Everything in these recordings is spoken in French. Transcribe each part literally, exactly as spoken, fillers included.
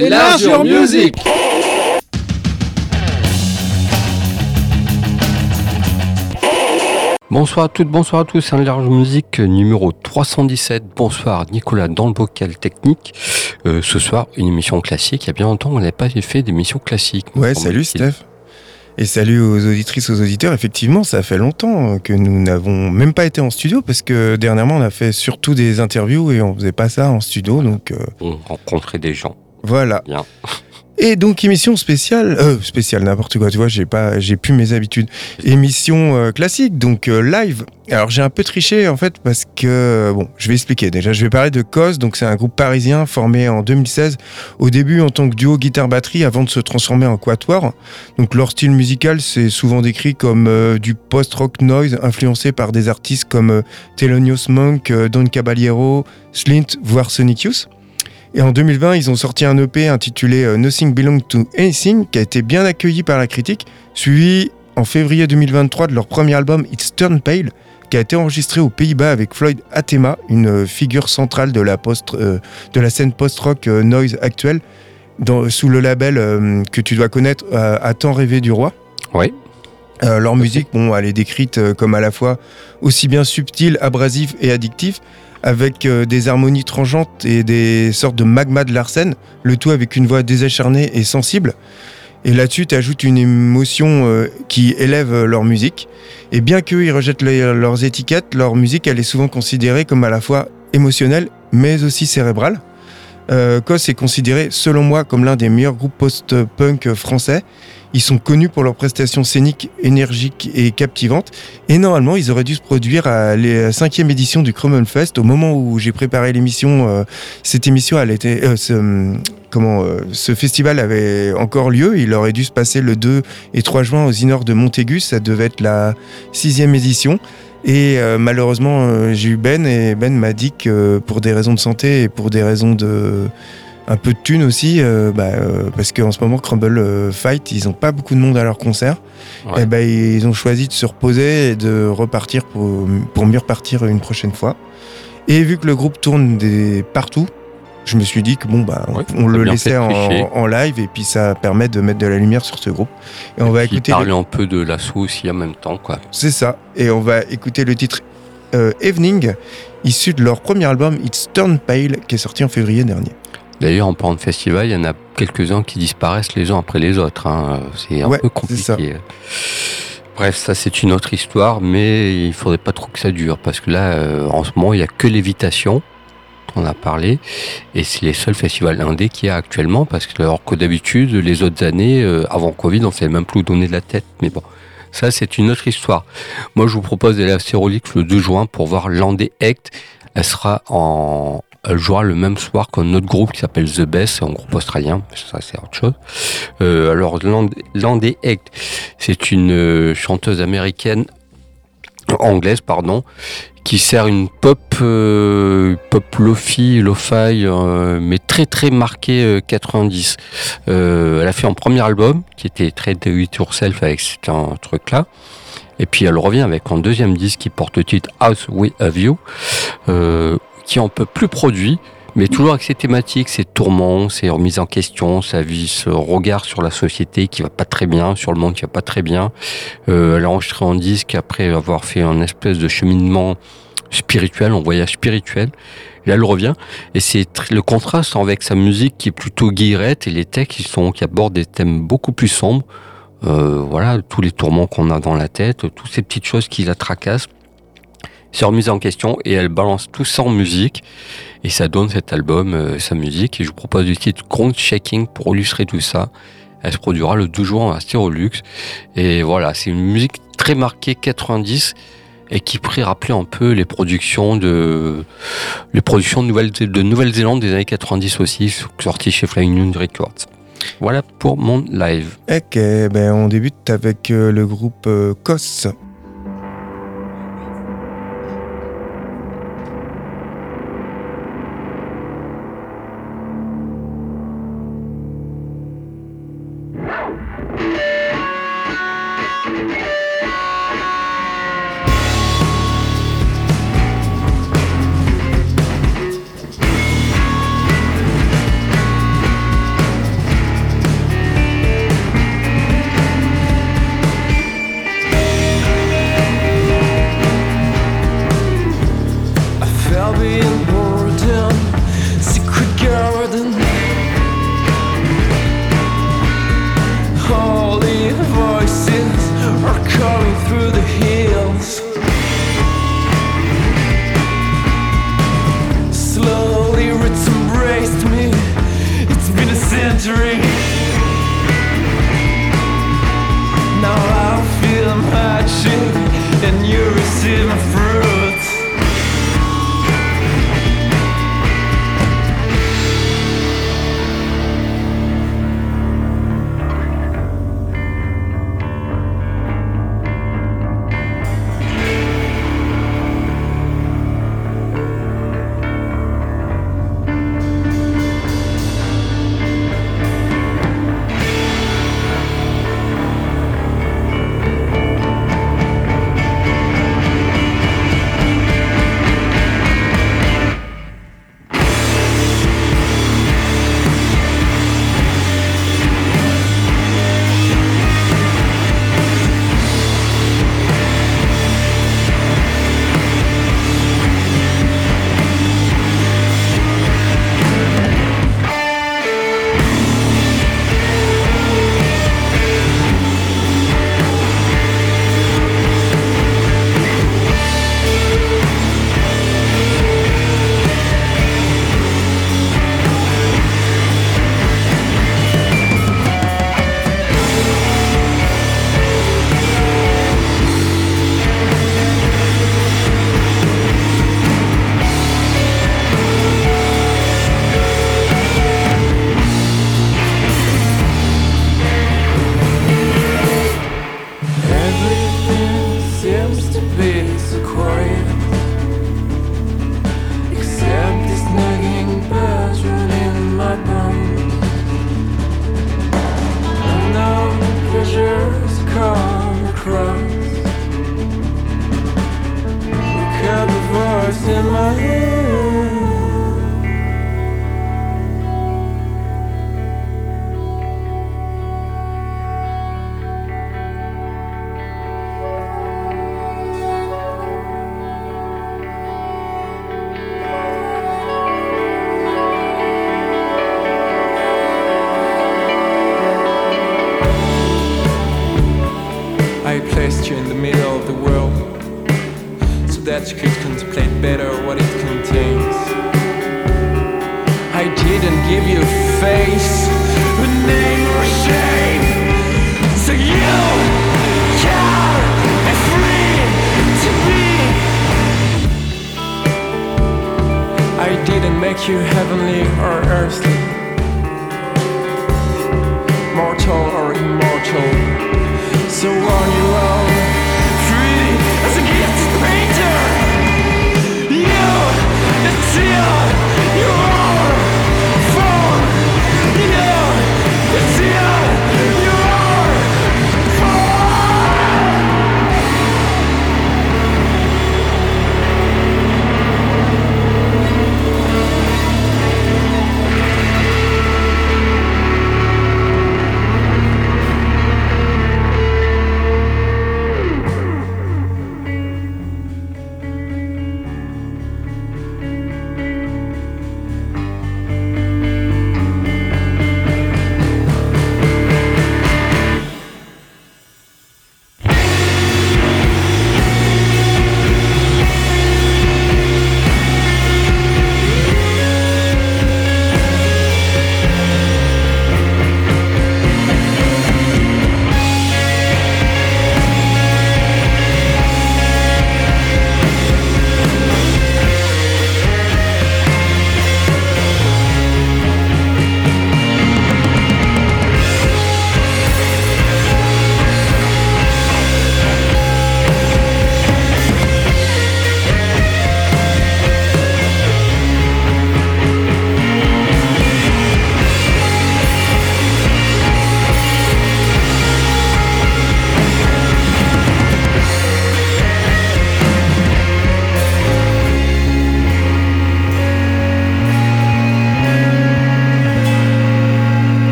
Et là sur Music. Bonsoir à toutes, bonsoir à tous, c'est un large musique numéro trois cent dix-sept. Bonsoir Nicolas dans le bocal technique. Euh, ce soir, une émission classique. Il y a bien longtemps, on n'a pas fait d'émission classique. Ouais, salut Steph. Et salut aux auditrices, aux auditeurs. Effectivement, ça fait longtemps que nous n'avons même pas été en studio parce que dernièrement, on a fait surtout des interviews et on faisait pas ça en studio. Donc, euh... on rencontrait des gens. Voilà. Bien. Et donc émission spéciale, euh, spéciale n'importe quoi, tu vois, j'ai pas, j'ai plus mes habitudes. Émission euh, classique, donc euh, live. Alors j'ai un peu triché en fait parce que bon, je vais expliquer. Déjà, je vais parler de Cosse, donc c'est un groupe parisien formé en deux mille seize. Au début en tant que duo guitare-batterie, avant de se transformer en quatuor. Donc leur style musical, c'est souvent décrit comme euh, du post-rock noise influencé par des artistes comme euh, Thelonious Monk, euh, Don Caballero, Slint, voire Sonic Youth. Et en deux mille vingt, ils ont sorti un E P intitulé « Nothing Belongs to Anything » qui a été bien accueilli par la critique, suivi en février deux mille vingt-trois de leur premier album « It's Turned Pale » qui a été enregistré aux Pays-Bas avec Floyd Atema, une figure centrale de la, post, euh, de la scène post-rock euh, noise actuelle, dans, sous le label euh, que tu dois connaître euh, « À tant rêvé du roi ». Oui. Euh, leur musique, bon, elle est décrite euh, comme à la fois aussi bien subtile, abrasive et addictive, avec euh, des harmonies tranchantes et des sortes de magma de Larsen, le tout avec une voix désacharnée et sensible. Et là-dessus, tu ajoutes une émotion euh, qui élève euh, leur musique. Et bien qu'eux, ils rejettent les, leurs étiquettes, leur musique, elle est souvent considérée comme à la fois émotionnelle, mais aussi cérébrale. Euh, Cosse est considéré, selon moi, comme l'un des meilleurs groupes post-punk français. Ils sont connus pour leurs prestations scéniques énergiques et captivantes. Et normalement, ils auraient dû se produire à la cinquième édition du Krummenfest. Au moment où j'ai préparé l'émission, euh, cette émission, elle était, euh, ce, comment, euh, ce festival avait encore lieu. Il aurait dû se passer le deux et trois juin aux Inors de Montaigu. Ça devait être la sixième édition. Et euh, malheureusement, euh, j'ai eu Ben et Ben m'a dit que euh, pour des raisons de santé et pour des raisons de... un peu de thunes aussi, euh, bah, euh, parce qu'en ce moment, Crumble euh, Fight, ils n'ont pas beaucoup de monde à leur concert. Ouais. Et bah, ils ont choisi de se reposer et de repartir pour, pour mieux repartir une prochaine fois. Et vu que le groupe tourne des... partout, je me suis dit que bon, bah, ouais, on le laissait en, en live et puis ça permet de mettre de la lumière sur ce groupe. Et, et on va écouter. Parler le... un peu de l'assaut aussi en même temps, quoi. C'est ça. Et on va écouter le titre euh, Evening, issu de leur premier album It's Turned Pale, qui est sorti en février dernier. D'ailleurs, en parlant de festival, il y en a quelques-uns qui disparaissent les uns après les autres. Hein. C'est un ouais, peu compliqué. Ça. Bref, ça c'est une autre histoire, mais il ne faudrait pas trop que ça dure. Parce que là, euh, en ce moment, il n'y a que Lévitation, on a parlé. Et c'est les seuls festivals indés qu'il y a actuellement. Parce que, alors que d'habitude, les autres années, euh, avant Covid, on ne savait même plus où donner de la tête. Mais bon, ça c'est une autre histoire. Moi, je vous propose d'aller à Sterolux le deux juin pour voir Landé Act. Elle sera en... Elle jouera le même soir qu'un autre groupe qui s'appelle The Best, c'est un groupe australien, ça c'est autre chose. Euh, alors Landé Act, c'est une euh, chanteuse américaine, anglaise pardon, qui sert une pop, euh, pop lo-fi, lo-fi, euh, mais très très marquée euh, quatre-vingt-dix. Euh, elle a fait un premier album qui était très do it yourself avec cet un truc là. Et puis elle revient avec un deuxième disque qui porte le titre House We Have You. Euh, qui en peut plus produit, mais toujours avec ses thématiques, ses tourments, ses remises en question, sa vie, ce regard sur la société qui va pas très bien, sur le monde qui va pas très bien. Euh, elle a enregistré en disque après avoir fait un espèce de cheminement spirituel, un voyage spirituel. Là, elle revient, et c'est tr- le contraste avec sa musique qui est plutôt guillerette et les textes qui sont qui abordent des thèmes beaucoup plus sombres. Euh, voilà, tous les tourments qu'on a dans la tête, toutes ces petites choses qui la tracassent. C'est remise en question et elle balance tout ça en musique et ça donne cet album, euh, sa musique. Et je vous propose le titre Ground Shaking pour illustrer tout ça. Elle se produira le deux juin à Sterolux et voilà, c'est une musique très marquée quatre-vingt-dix et qui pourrait rappeler un peu les productions de les productions de Nouvelle de Nouvelle-Zélande des années quatre-vingt-dix aussi, sorties chez Flying Nun Records. Voilà pour mon live. Ok, ben on débute avec euh, le groupe euh, Cosse. misery. Now I feel my chin and you receive my fruits.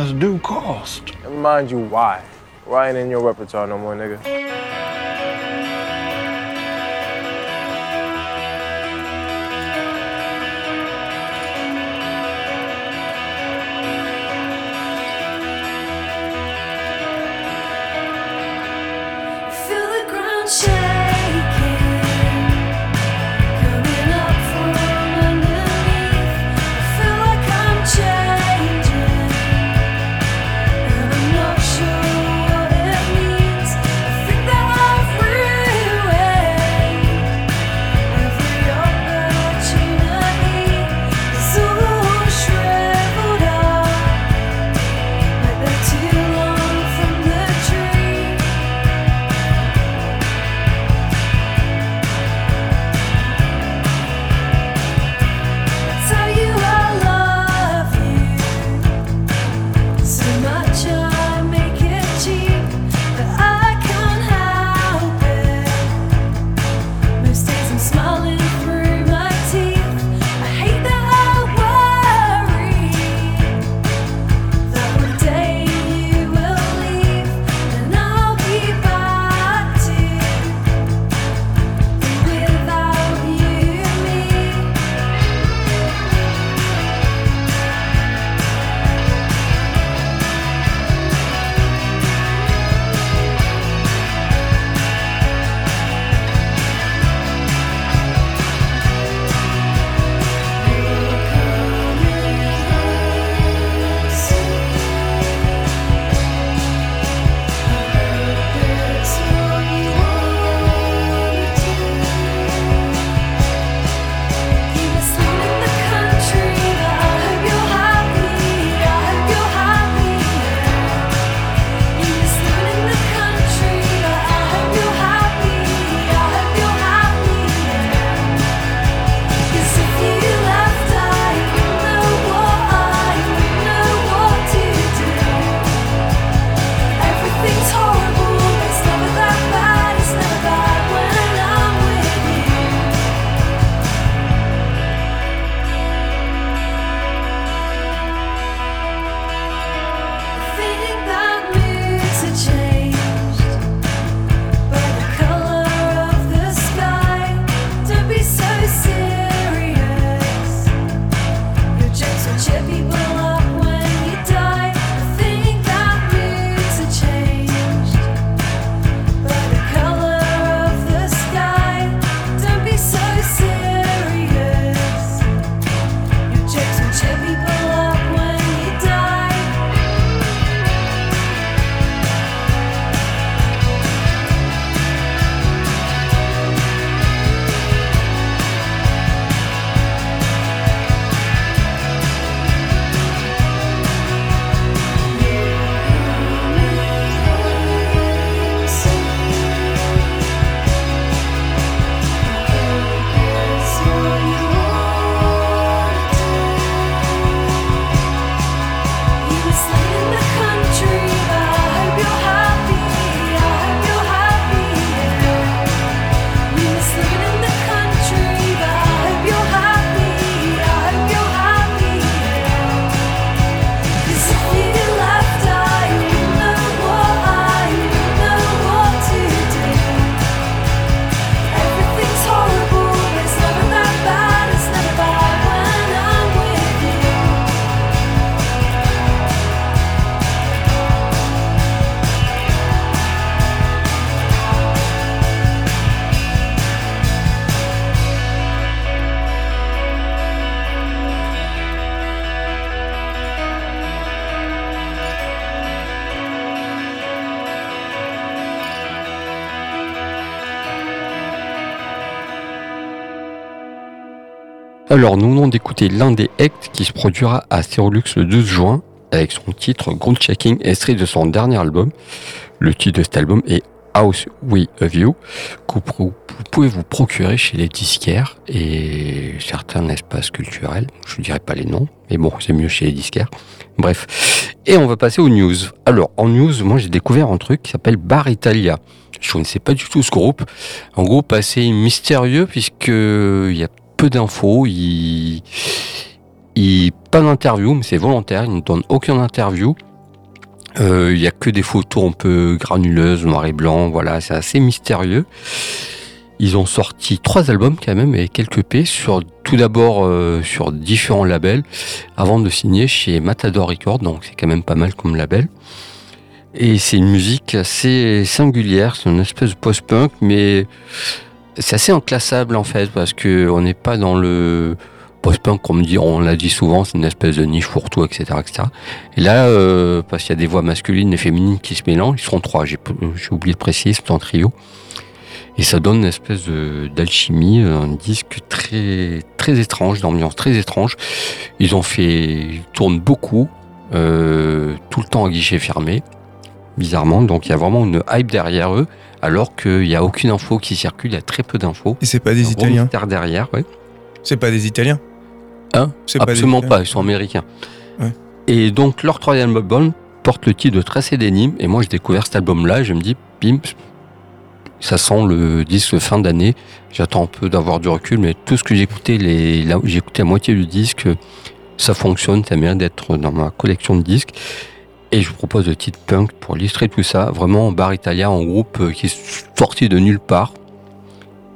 Just do cost. And mind you, why? Why ain't in your repertoire no more, nigga? Feel the ground shake. Alors, nous venons d'écouter l'un des actes qui se produira à Sterolux le douze juin avec son titre Groundchecking, extrait de son dernier album. Le titre de cet album est House We Have You, que vous pouvez vous procurer chez les disquaires et certains espaces culturels. Je ne dirai pas les noms, mais bon, c'est mieux chez les disquaires. Bref. Et on va passer aux news. Alors, en news, moi j'ai découvert un truc qui s'appelle Bar Italia. Je ne sais pas du tout ce groupe. Un groupe assez mystérieux puisque il y a peu d'infos. Il, il pas d'interview, mais c'est volontaire. Il ne donne aucune interview. Il euh, y a que des photos un peu granuleuses, noir et blanc, voilà, c'est assez mystérieux. Ils ont sorti trois albums quand même et quelques P sur, tout d'abord euh, sur différents labels avant de signer chez Matador Records, donc c'est quand même pas mal comme label. Et c'est une musique assez singulière, c'est une espèce de post-punk, mais c'est assez inclassable en fait, parce qu'on n'est pas dans le... post-punk, comme on l'a dit souvent, c'est une espèce de niche pour tout, et cetera, et cetera. Et là, euh, parce qu'il y a des voix masculines et féminines qui se mélangent, ils seront trois. J'ai, j'ai oublié de préciser, c'est un trio. Et ça donne une espèce de, d'alchimie, un disque très, très étrange, d'ambiance très étrange. Ils ont fait, ils tournent beaucoup, euh, tout le temps à guichet fermé, bizarrement. Donc il y a vraiment une hype derrière eux, alors qu'il n'y a aucune info qui circule, il y a très peu d'infos. Et c'est pas des Italiens. Bon derrière, ouais. C'est pas des Italiens. Hein? C'est absolument pas, pas, ils sont américains. Ouais. Et donc leur troisième album porte le titre de Tracé d'énigmes. Et moi j'ai découvert cet album-là et je me dis, bim, ça sent le disque fin d'année. J'attends un peu d'avoir du recul, mais tout ce que j'ai écouté, les... j'ai écouté la moitié du disque, ça fonctionne, ça mérite d'être dans ma collection de disques. Et je vous propose le titre Punk pour illustrer tout ça. Vraiment, Bar Italia, en groupe qui est sorti de nulle part,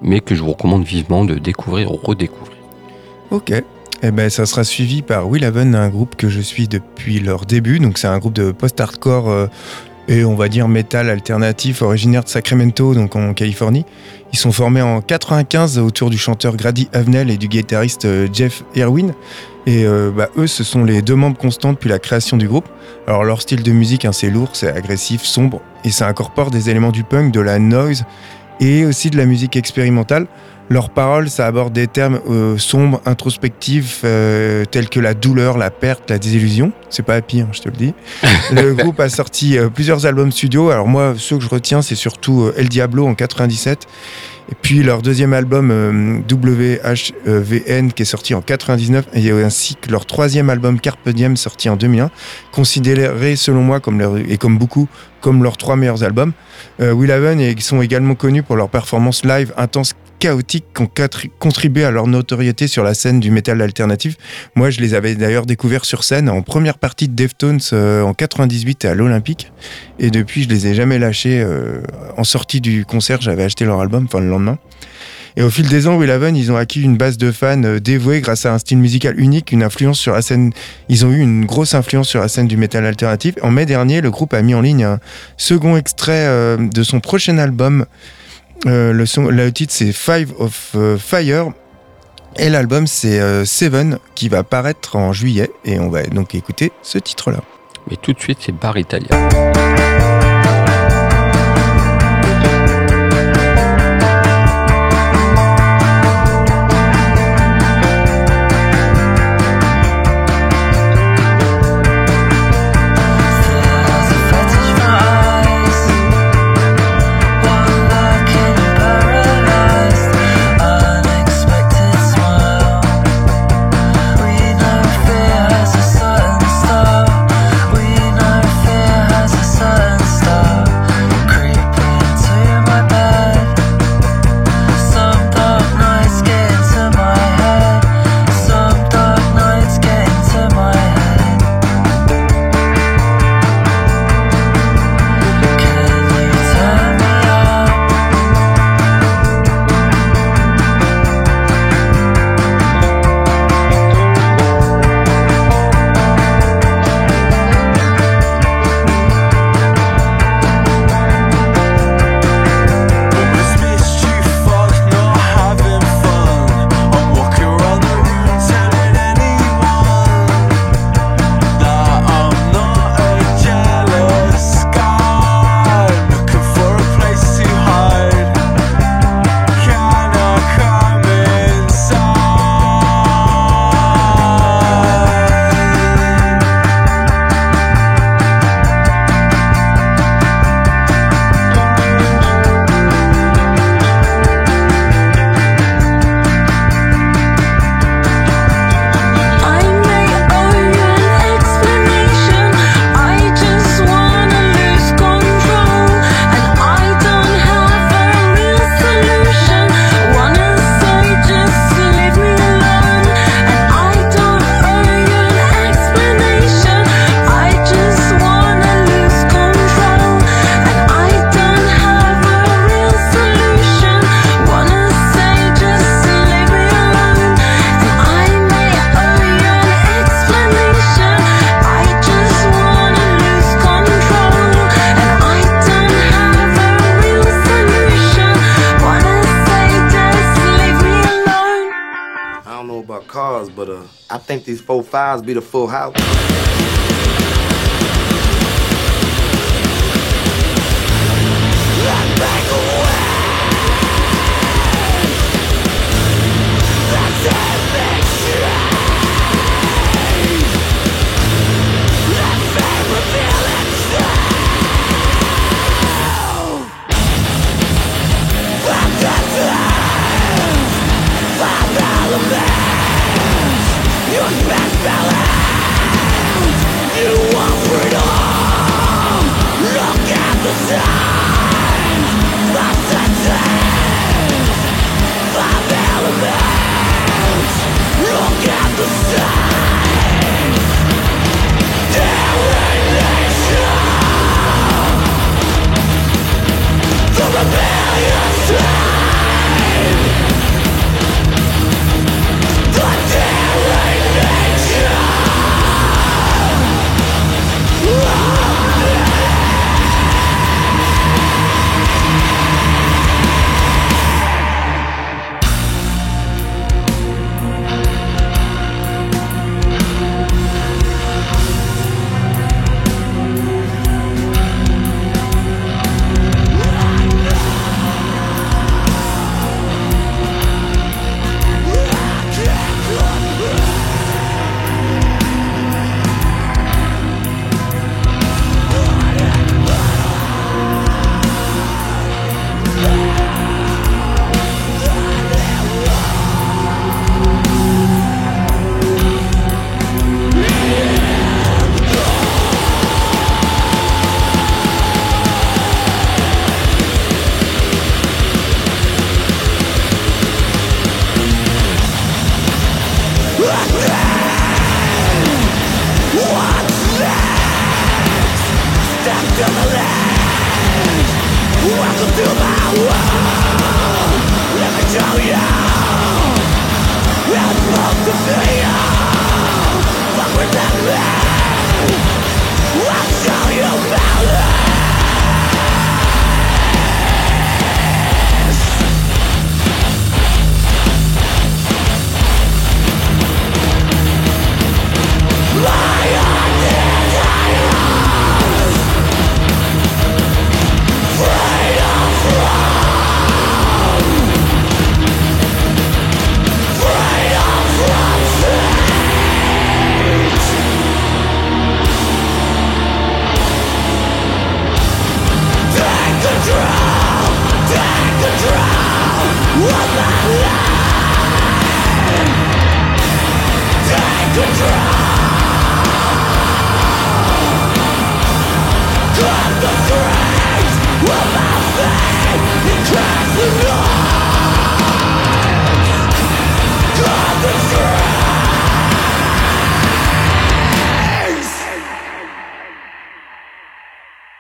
mais que je vous recommande vivement de découvrir ou redécouvrir. Ok. Eh ben, ça sera suivi par Will Haven, un groupe que je suis depuis leur début. Donc, c'est un groupe de post-hardcore euh, et on va dire métal alternatif, originaire de Sacramento, donc en Californie. Ils sont formés en quatre-vingt-quinze autour du chanteur Grady Havenel et du guitariste euh, Jeff Irwin. Et euh, bah, eux, ce sont les deux membres constants depuis la création du groupe. Alors, leur style de musique, hein, c'est lourd, c'est agressif, sombre et ça incorpore des éléments du punk, de la noise et aussi de la musique expérimentale. Leurs paroles, ça aborde des termes euh, sombres, introspectifs, euh, tels que la douleur, la perte, la désillusion. C'est pas happy, hein, je te le dis. Le groupe a sorti euh, plusieurs albums studio. Alors moi, ceux que je retiens, c'est surtout euh, El Diablo en quatre-vingt-dix-sept. Et puis leur deuxième album, euh, W H V N, qui est sorti en quatre-vingt-dix-neuf. Et ainsi que leur troisième album, Carpe Diem, sorti en deux mille un. Considéré, selon moi, comme leur, et comme beaucoup, comme leurs trois meilleurs albums. Euh, Will Haven, et ils sont également connus pour leurs performances live intenses, chaotiques, qui ont contribué à leur notoriété sur la scène du métal alternatif. Moi, je les avais d'ailleurs découverts sur scène en première partie de Deftones euh, en quatre-vingt-dix-huit à l'Olympique. Et depuis, je les ai jamais lâchés. Euh, en sortie du concert, j'avais acheté leur album, enfin le lendemain. Et au fil des ans, Will Haven, ils ont acquis une base de fans dévoués grâce à un style musical unique, une influence sur la scène. Ils ont eu une grosse influence sur la scène du métal alternatif. En mai dernier, le groupe a mis en ligne un second extrait euh, de son prochain album. Euh, le, son, le titre c'est Five of euh, Fire et l'album c'est euh, Seven qui va paraître en juillet et on va donc écouter ce titre là. Mais tout de suite c'est Bar Italia. Sons think these four fives be the full house.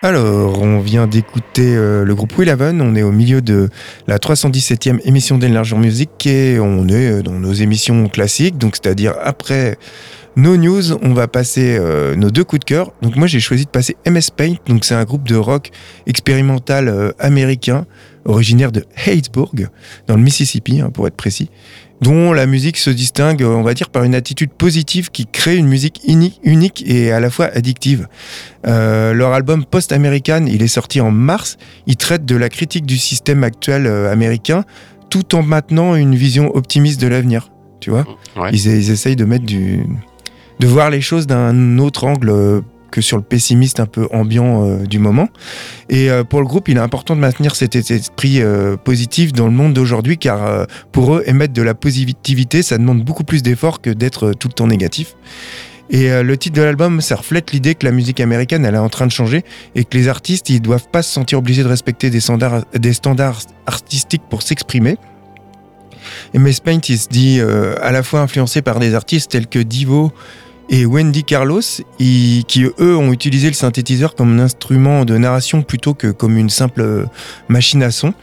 Alors, on vient d'écouter euh, le groupe Will Haven, on est au milieu de la trois cent dix-septième émission d'Enlargeur Musique et on est dans nos émissions classiques, donc c'est-à-dire après nos news, on va passer euh, nos deux coups de cœur. Donc moi j'ai choisi de passer M S Paint, donc c'est un groupe de rock expérimental euh, américain, originaire de Hatesburg, dans le Mississippi hein, pour être précis, dont la musique se distingue, on va dire, par une attitude positive qui crée une musique uni- unique et à la fois addictive. Euh, leur album Post American, il est sorti en mars, il traite de la critique du système actuel euh, américain, tout en maintenant une vision optimiste de l'avenir, tu vois. Ouais. Ils, ils essayent de mettre du... de voir les choses d'un autre angle euh, que sur le pessimiste un peu ambiant euh, du moment. Et euh, pour le groupe, il est important de maintenir cet esprit euh, positif dans le monde d'aujourd'hui, car euh, pour eux, émettre de la positivité, ça demande beaucoup plus d'efforts que d'être euh, tout le temps négatif. Et euh, le titre de l'album, ça reflète l'idée que la musique américaine, elle est en train de changer et que les artistes, ils doivent pas se sentir obligés de respecter des standards, des standards artistiques pour s'exprimer. Et M S Paint, il se dit euh, à la fois influencé par des artistes tels que Divo et Wendy Carlos, y, qui eux ont utilisé le synthétiseur comme un instrument de narration plutôt que comme une simple machine à son.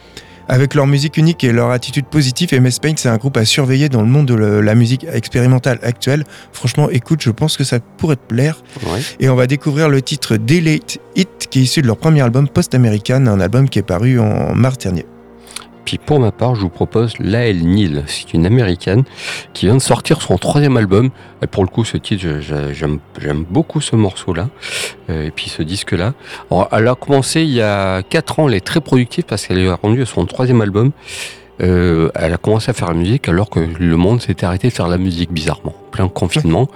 Avec leur musique unique et leur attitude positive, M S Paint, c'est un groupe à surveiller dans le monde de la musique expérimentale actuelle. Franchement, écoute, je pense que ça pourrait te plaire. Ouais. Et on va découvrir le titre Delete It, qui est issu de leur premier album Post American, un album qui est paru en mars dernier. Puis pour ma part, je vous propose Lael Neal. C'est une américaine qui vient de sortir son troisième album. Et pour le coup, ce titre, j'aime, j'aime beaucoup ce morceau-là. Et puis ce disque-là. Alors, elle a commencé il y a quatre ans. Elle est très productive parce qu'elle est rendue à son troisième album. Euh, elle a commencé à faire la musique alors que le monde s'était arrêté de faire la musique, bizarrement. Plein confinement.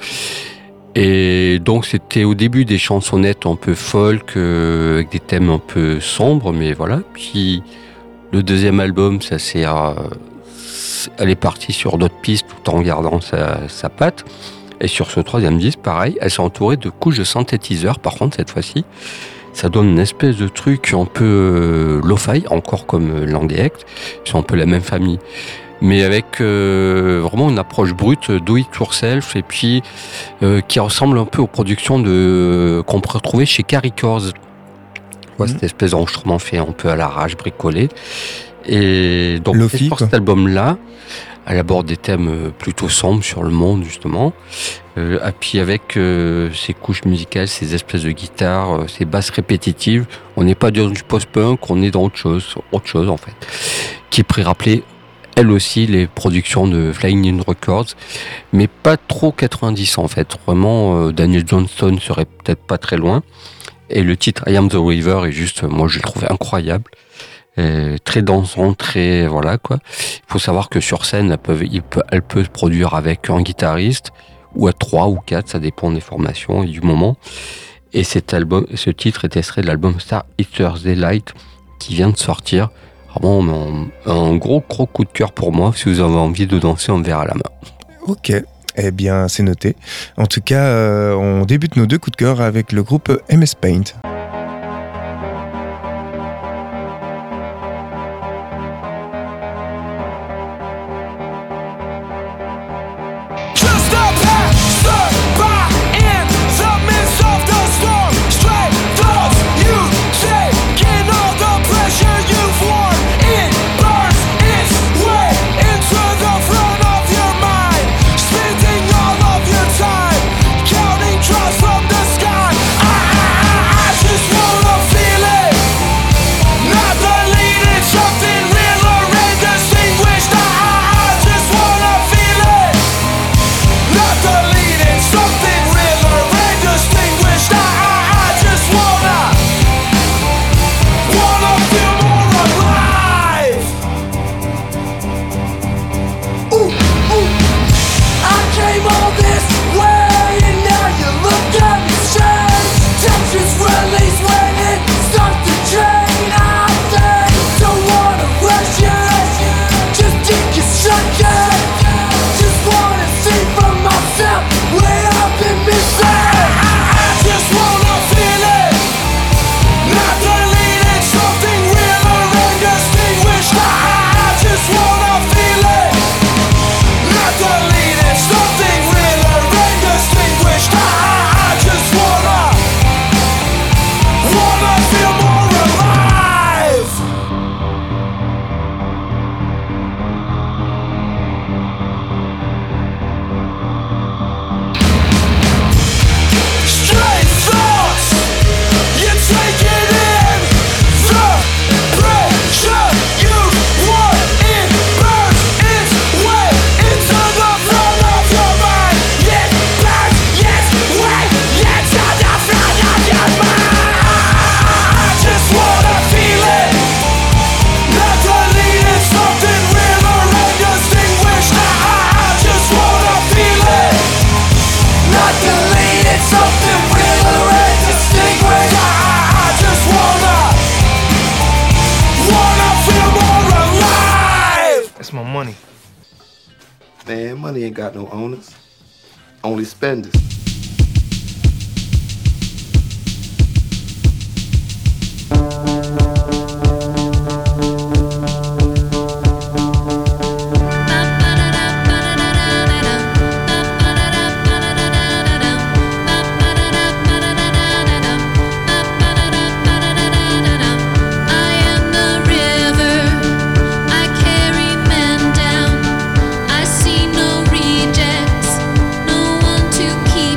Et donc c'était au début des chansonnettes un peu folk, euh, avec des thèmes un peu sombres, mais voilà. Puis le deuxième album, ça c'est, euh, elle est partie sur d'autres pistes tout en gardant sa, sa patte. Et sur ce troisième disque, pareil, elle s'est entourée de couches de synthétiseurs. Par contre, cette fois-ci, ça donne une espèce de truc un peu euh, lo-fi, encore comme euh, Lande et Hecht. Ils sont un peu la même famille, mais avec euh, vraiment une approche brute do it yourself, et puis euh, qui ressemble un peu aux productions de, qu'on peut retrouver chez Caricors. Ouais, mmh. Cette espèce d'enregistrement fait un peu à l'arrache, bricolé. Et donc Lofi, pour cet album-là, elle aborde des thèmes plutôt sombres sur le monde, justement. Euh, et puis avec euh, ses couches musicales, ses espèces de guitares, euh, ses basses répétitives, on n'est pas dans du post-punk, on est dans autre chose, autre chose en fait, qui est pré-rappelé, elle aussi, les productions de Flying Nun Records, mais pas trop quatre-vingt-dix en fait. Vraiment, euh, Daniel Johnston serait peut-être pas très loin. Et le titre I Am The River est juste, moi je le trouve incroyable. Euh, très dansant, très, voilà, quoi. Il faut savoir que sur scène, elle peut, il peut, elle peut se produire avec un guitariste, ou à trois ou quatre, ça dépend des formations et du moment. Et cet album, ce titre est extrait de l'album Star Eater's Delight, qui vient de sortir. Vraiment, un, un gros, gros coup de cœur pour moi. Si vous avez envie de danser, on verra à la main. Ok. Eh bien, c'est noté. En tout cas, euh, on débute nos deux coups de cœur avec le groupe M S Paint. Spenders. Keep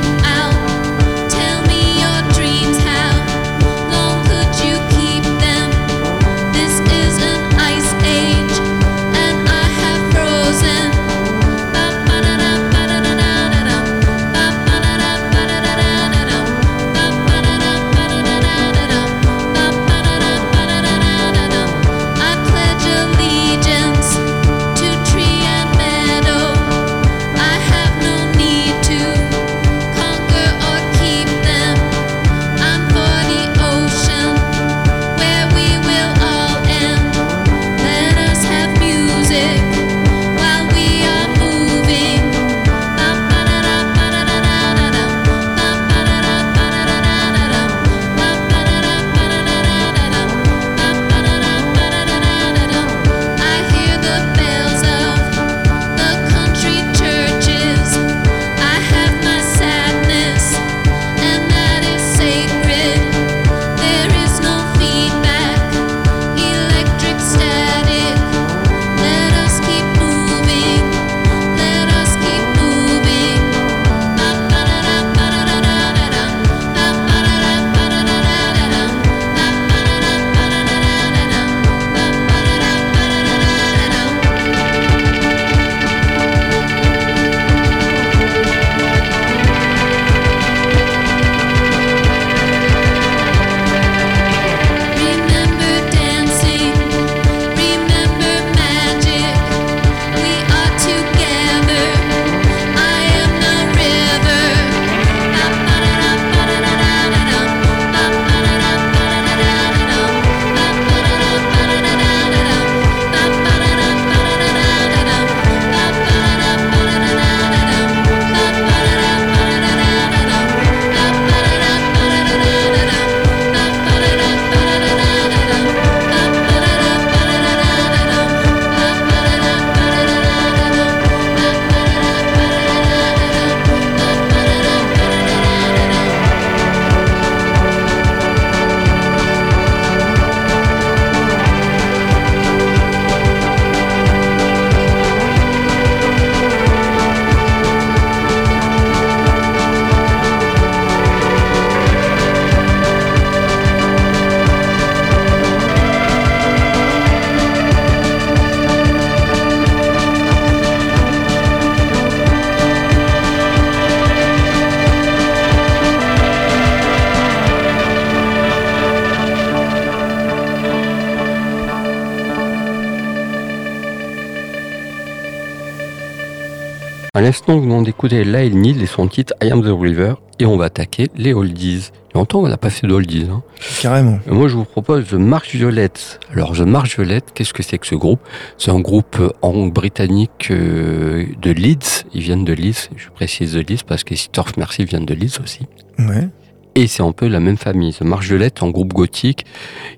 À l'instant nous venons d'écouter Lyle Neal et son titre I Am The River, et on va attaquer les oldies. Il y a longtemps on a pas fait d'oldies. Hein. Carrément. Et moi je vous propose The March Violets. Alors The March Violets, qu'est-ce que c'est que ce groupe? C'est un groupe en britannique euh, de Leeds, ils viennent de Leeds, je précise de Leeds parce que Seastorff Merci viennent de Leeds aussi. Ouais. Et c'est un peu la même famille. The March Violets, en groupe gothique,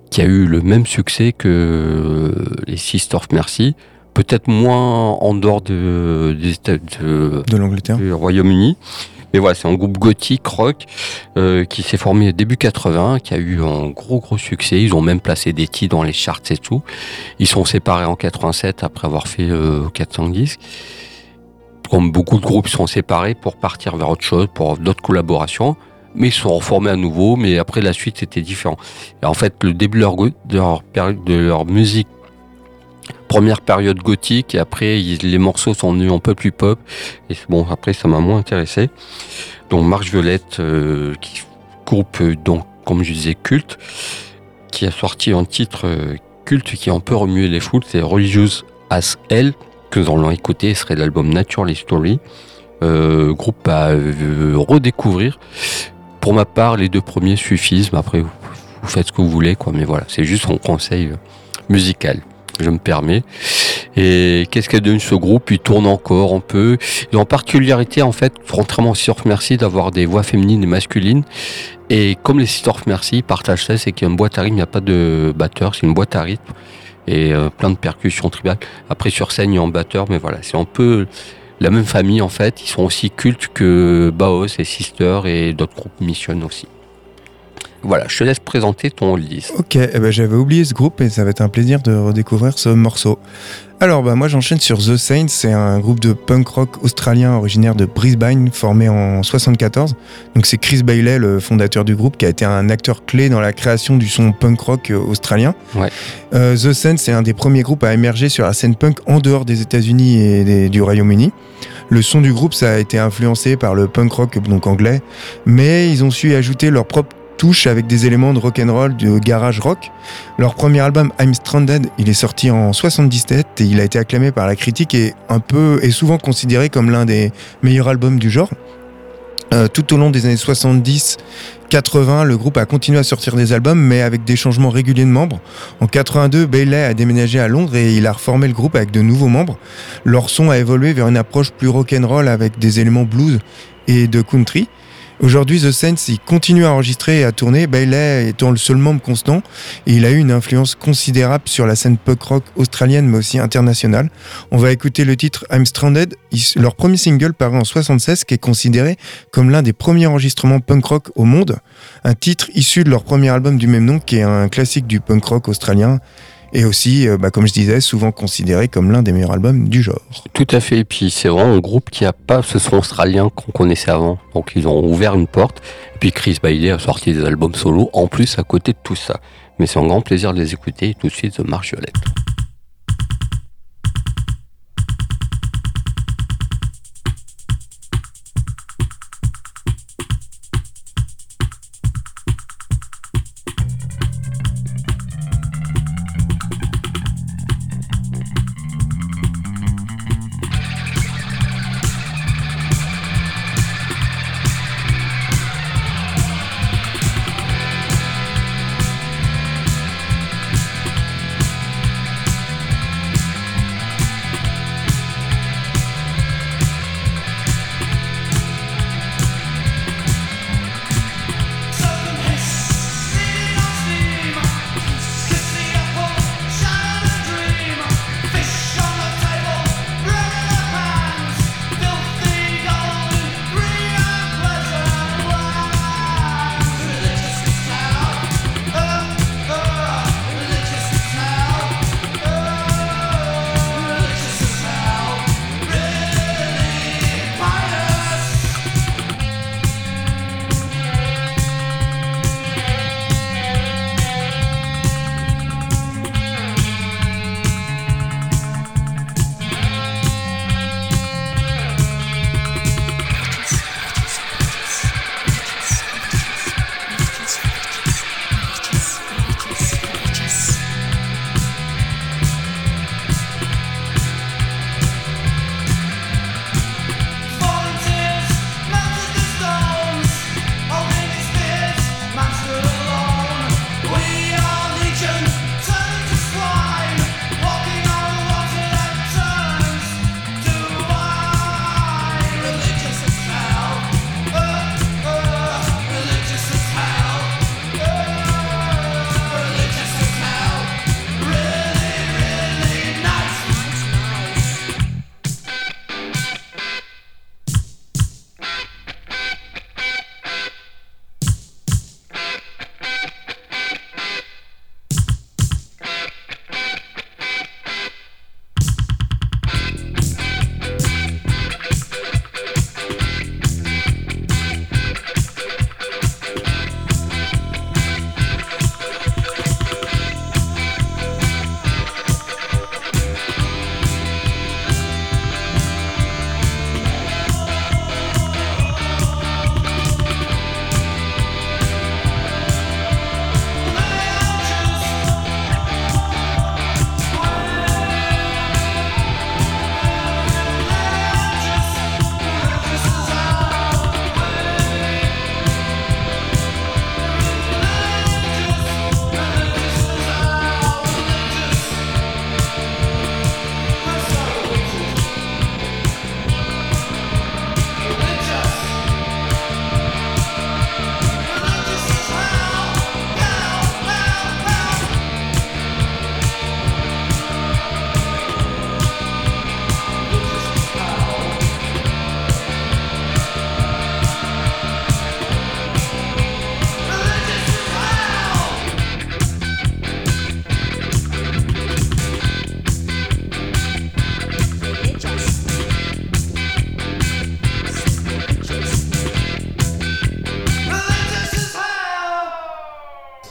qui a eu le même succès que les Sisters of Mercy, peut-être moins en dehors de, de, de, de l'Angleterre, du Royaume-Uni. Mais voilà, c'est un groupe gothique, rock, euh, qui s'est formé au début quatre-vingts, qui a eu un gros gros succès. Ils ont même placé des titres dans les charts et tout. Ils sont séparés en quatre-vingt-sept après avoir fait euh, quatre cents disques. Comme beaucoup de groupes sont séparés pour partir vers autre chose, pour d'autres collaborations. Mais ils se sont reformés à nouveau, mais après la suite était différent. Et en fait, le début de leur, go- de leur, péri- de leur musique, première période gothique, et après ils, les morceaux sont venus un peu plus pop. Et bon, après ça m'a moins intéressé. Donc March Violets, euh, qui groupe euh, donc comme je disais culte, qui a sorti un titre euh, culte qui a un peu remué les foules, c'est Religious as Hell, que nous allons écouter, ce serait l'album Naturally Story, euh, groupe à euh, redécouvrir. Pour ma part, les deux premiers suffisent, mais après, vous faites ce que vous voulez, quoi. Mais voilà, c'est juste mon conseil musical, je me permets. Et qu'est-ce qu'elle donne ce groupe? Il tourne encore un peu. Ils ont en particularité, en fait, contrairement aux Sisters of Mercy, d'avoir des voix féminines et masculines. Et comme les Sisters of Mercy, ils partagent ça, c'est qu'il y a une boîte à rythme, il n'y a pas de batteur, c'est une boîte à rythme. Et euh, plein de percussions tribales. Après, sur scène, il y a un batteur, mais voilà, c'est un peu... la même famille en fait, ils sont aussi cultes que Baos et Sister et d'autres groupes missionnent aussi. Voilà, je te laisse présenter ton liste. Ok, eh ben j'avais oublié ce groupe et ça va être un plaisir de redécouvrir ce morceau. Alors bah moi j'enchaîne sur The Saints, c'est un groupe de punk rock australien originaire de Brisbane, formé en soixante-quatorze. Donc c'est Chris Bailey, le fondateur du groupe, qui a été un acteur clé dans la création du son punk rock australien. Ouais. Euh, The Saints, c'est un des premiers groupes à émerger sur la scène punk en dehors des États-Unis et des, du Royaume-Uni. Le son du groupe, ça a été influencé par le punk rock donc anglais, mais ils ont su ajouter leur propre touche avec des éléments de rock'n'roll, de garage rock. Leur premier album, I'm Stranded, il est sorti en soixante-dix-sept et il a été acclamé par la critique et un peu est souvent considéré comme l'un des meilleurs albums du genre. Euh, tout au long des années soixante-dix quatre-vingts, le groupe a continué à sortir des albums, mais avec des changements réguliers de membres. En quatre-vingt-deux, Bailey a déménagé à Londres et il a reformé le groupe avec de nouveaux membres. Leur son a évolué vers une approche plus rock'n'roll avec des éléments blues et de country. Aujourd'hui, The Saints, il continue à enregistrer et à tourner, Bailey étant le seul membre constant, et il a eu une influence considérable sur la scène punk rock australienne, mais aussi internationale. On va écouter le titre I'm Stranded, leur premier single paru en soixante-seize, qui est considéré comme l'un des premiers enregistrements punk rock au monde. Un titre issu de leur premier album du même nom, qui est un classique du punk rock australien, et aussi, bah, comme je disais, souvent considéré comme l'un des meilleurs albums du genre. Tout à fait, et puis c'est vraiment un groupe qui n'a pas ce son australien qu'on connaissait avant. Donc ils ont ouvert une porte, et puis Chris Bailey a sorti des albums solo, en plus à côté de tout ça. Mais c'est un grand plaisir de les écouter, et tout de suite The March Violets.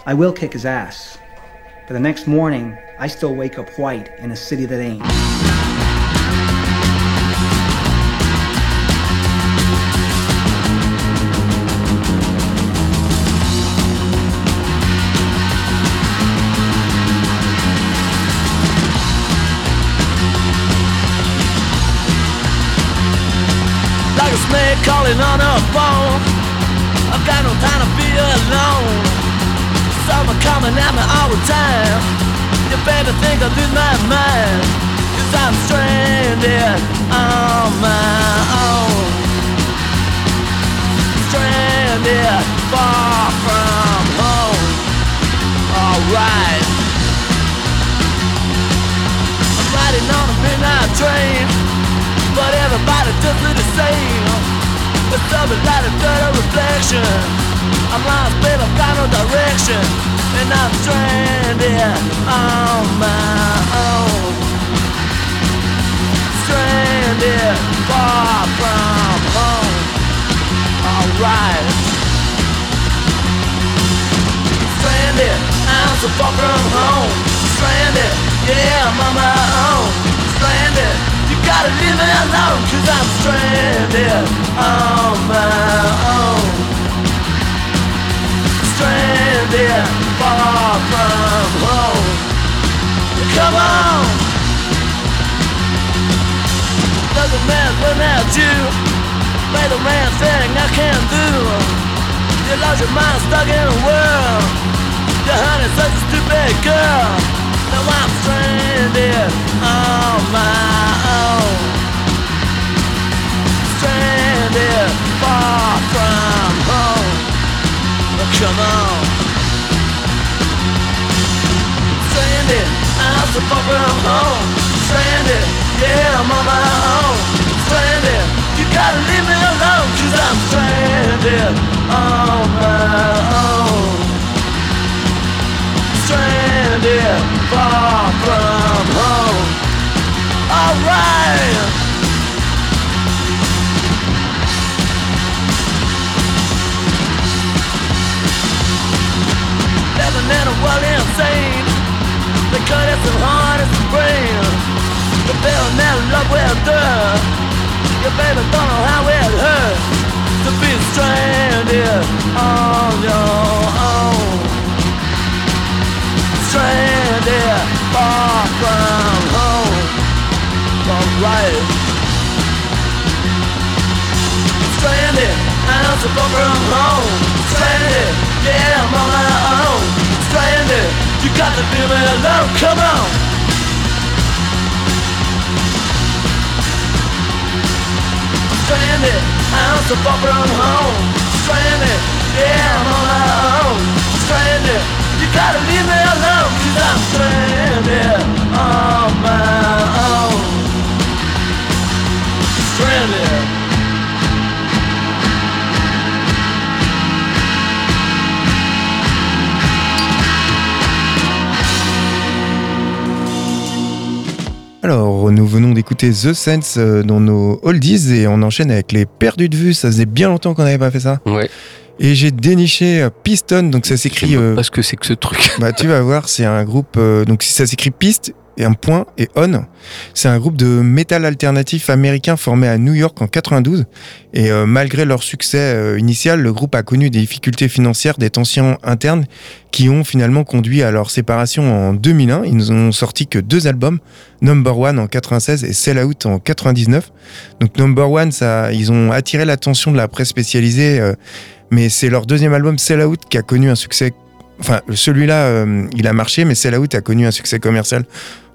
I will kick his ass. But the next morning, I still wake up white in a city that ain't. Calling on a phone, I've got no time to be alone. Someone coming at me all the time. You better think I lose my mind, cause I'm stranded on my own. Stranded far from home. Alright, I'm riding on a midnight train, but everybody does me the same. The stubborn light of dirty reflection. I'm lost, but I've got no direction. And I'm stranded on my own. Stranded far from home. Alright. Stranded, I'm so far from home. Stranded, yeah, I'm on my own. Stranded, gotta leave me alone, cause I'm stranded on my own. Stranded far from home. Come on! Another man without you made a man thing I can't do. You lost your mind stuck in a world. Your honey's such a stupid girl. Now I'm stranded on my own. Stranded far from home. But come on. Stranded, I'm so far from home. Stranded, yeah, I'm on my own. Stranded, you gotta leave me alone, cause I'm stranded on my own. Stranded far from home. Alright! Living in a world insane. They cut us as hard as the brain. The feeling that love will do. Your baby don't know how it hurts to be stranded on your own. Stranded far from home. Alright. Stranded, I'm so far from home. Stranded, yeah, I'm on my own. Stranded, you got to leave me alone, come on. Stranded, I'm so far from home. Stranded, yeah, I'm on my own. Stranded, you got to leave me alone, cause I'm stranded on my own. Stranded. Alors, nous venons d'écouter The Saints dans nos oldies et on enchaîne avec les perdus de vue. Ça faisait bien longtemps qu'on n'avait pas fait ça. Ouais. Et j'ai déniché Pist.On, donc ça s'écrit. Euh, parce que c'est que ce truc. Bah, tu vas voir, c'est un groupe. Euh, donc ça s'écrit Pist. Et un point et on. C'est un groupe de métal alternatif américain formé à New York en quatre-vingt-douze. Et euh, malgré leur succès euh, initial, le groupe a connu des difficultés financières, des tensions internes qui ont finalement conduit à leur séparation en deux mille un. Ils n'ont sorti que deux albums, Number One en quatre-vingt-seize et Sell Out en quatre-vingt-dix-neuf. Donc Number One, ça, ils ont attiré l'attention de la presse spécialisée, euh, mais c'est leur deuxième album, Sell Out, qui a connu un succès. Enfin, celui-là, euh, il a marché, mais Sell Out a connu un succès commercial,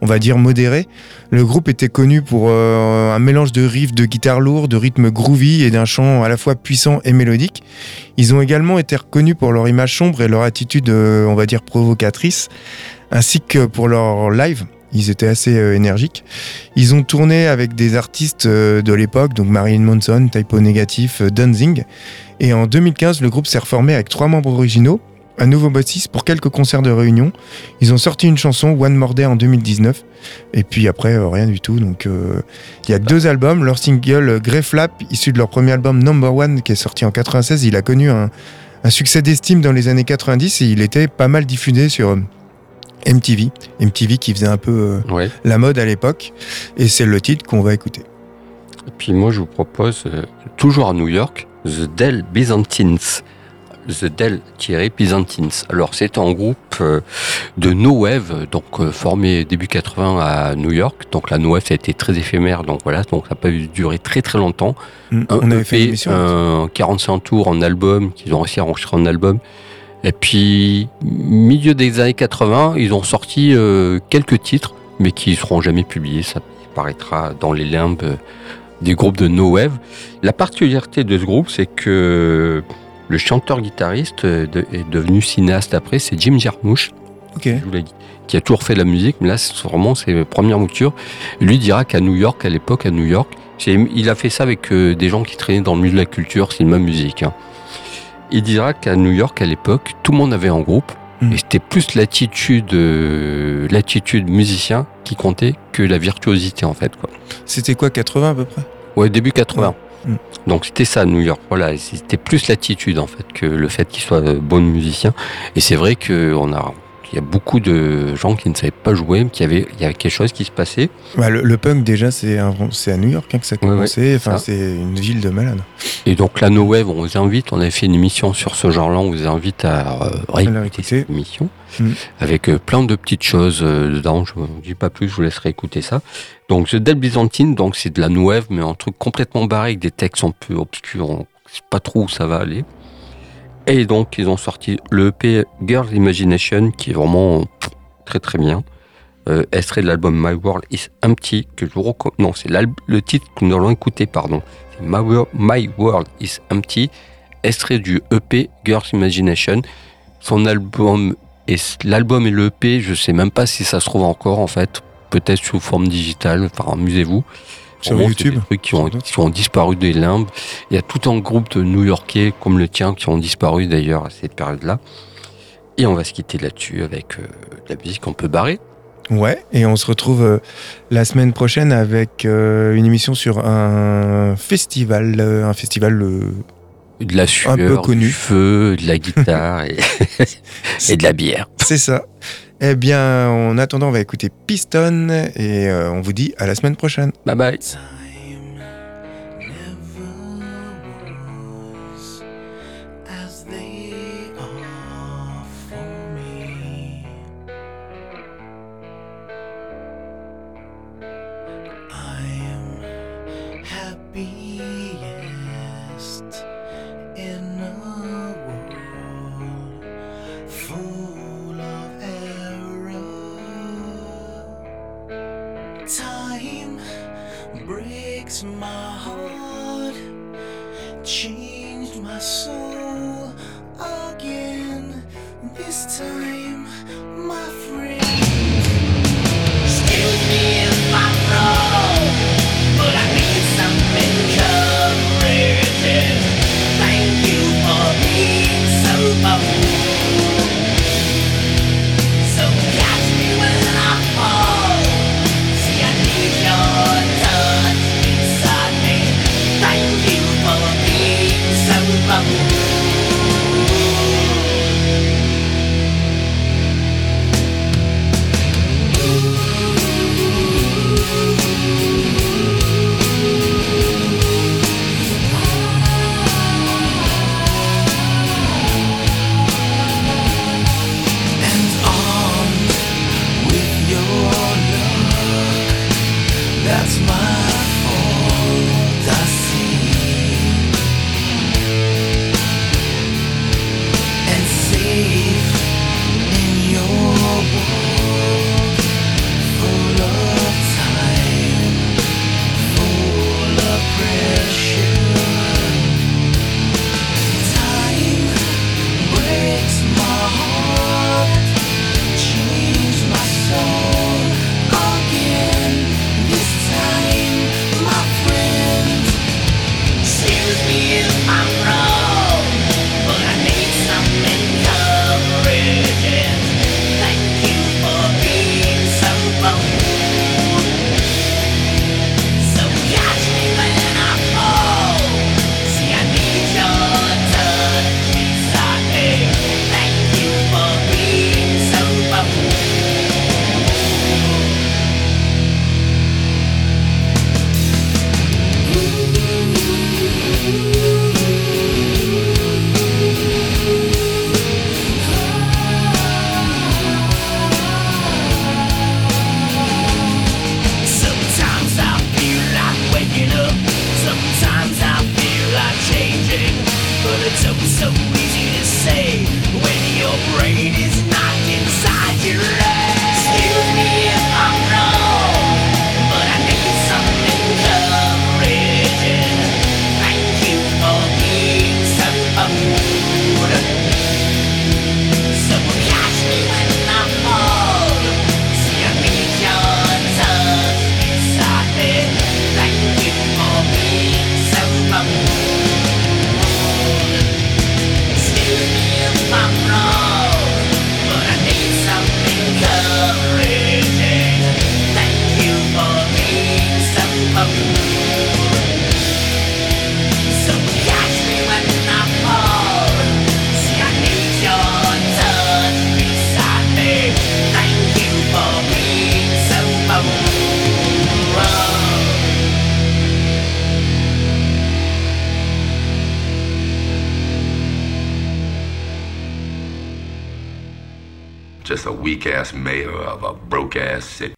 on va dire, modéré. Le groupe était connu pour euh, un mélange de riffs de guitare lourde, de rythme groovy et d'un chant à la fois puissant et mélodique. Ils ont également été reconnus pour leur image sombre et leur attitude, euh, on va dire, provocatrice, ainsi que pour leur live. Ils étaient assez euh, énergiques. Ils ont tourné avec des artistes euh, de l'époque, donc Marilyn Manson, Typo Négatif, euh, Danzig. Et en deux mille quinze, le groupe s'est reformé avec trois membres originaux, un nouveau bassiste pour quelques concerts de réunion. Ils ont sorti une chanson, One More Day, en deux mille dix-neuf. Et puis après, euh, rien du tout. Donc, il euh, y a deux albums. Leur single, Grey Flap, issu de leur premier album Number One, qui est sorti en quatre-vingt-seize, il a connu un, un succès d'estime dans les années quatre-vingt-dix et il était pas mal diffusé sur M T V. M T V qui faisait un peu euh, ouais. la mode à l'époque. Et c'est le titre qu'on va écouter. Et puis moi, je vous propose, euh, toujours à New York, The Del-Byzanteens. The Del-Byzanteens. Alors, c'est un groupe euh, de no wave, donc euh, formé début quatre-vingts à New York. Donc la no wave, ça a été très éphémère, donc voilà, donc ça n'a pas duré très très longtemps. Mmh, un on E P, avait fait une émission, un quarante-cinq tours en album, qu'ils ont réussi à enregistrer en album. Et puis, milieu des années quatre-vingts, ils ont sorti euh, quelques titres, mais qui ne seront jamais publiés. Ça paraîtra dans les limbes euh, des groupes de no wave. La particularité de ce groupe, c'est que le chanteur-guitariste est devenu cinéaste après, c'est Jim Jarmusch, okay. qui a toujours fait de la musique, mais là, c'est vraiment ses premières moutures. Lui dira qu'à New York, à l'époque, à New York, il a fait ça avec des gens qui traînaient dans le milieu de la culture, c'est ma musique. Hein. Il dira qu'à New York, à l'époque, tout le monde avait un groupe, mmh. et c'était plus l'attitude, euh, l'attitude musicien qui comptait que la virtuosité, en fait. Quoi. C'était quoi, quatre-vingts à peu près ? Ouais, début quatre-vingts. Ouais. Donc c'était ça New York, voilà, c'était plus l'attitude en fait que le fait qu'il soit bon musicien. Et c'est vrai qu'on a, il y a beaucoup de gens qui ne savaient pas jouer, mais qu'il y avait, il y avait quelque chose qui se passait. Bah, le, le punk déjà c'est, un, c'est à New York hein, que ça a commencé, ouais, ouais, enfin ça. C'est une ville de malades. Et donc la No Wave, on vous invite, on avait fait une émission sur ce genre-là, on vous invite à euh, réécouter cette émission mmh. avec euh, plein de petites choses euh, dedans. Je ne vous dis pas plus, je vous laisserai écouter ça. Donc The Del-Byzanteens, donc c'est de la no wave, mais un truc complètement barré avec des textes un peu obscurs, on ne sait pas trop où ça va aller. Et donc ils ont sorti le E P Girl's Imagination qui est vraiment très très bien. Euh, extrait de l'album My World is Empty que je vous recommande. Non, c'est le titre que nous allons écouter, pardon. C'est My, World, My World is Empty, extrait du E P Girl's Imagination. Son album et l'album et le E P, je sais même pas si ça se trouve encore en fait. Peut-être sous forme digitale, enfin amusez-vous. Sur bon, YouTube. Des trucs qui ont, qui ont disparu des limbes. Il y a tout un groupe de New-Yorkais comme le tien qui ont disparu d'ailleurs à cette période-là. Et on va se quitter là-dessus avec euh, de la musique qu'on peut barrer. Ouais, et on se retrouve euh, la semaine prochaine avec euh, une émission sur un festival, euh, un festival euh, de la sueur, un peu connu. Du feu, de la guitare et, et de la bière. C'est ça. Eh bien, en attendant, on va écouter Pist.On et euh, on vous dit à la semaine prochaine. Bye bye. Thank you. just a weak-ass mayor of a broke-ass city.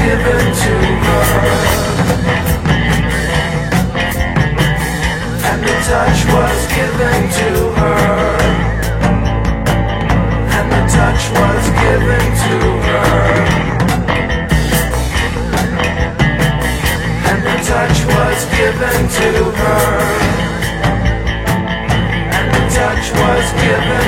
Given to her, and the touch was given.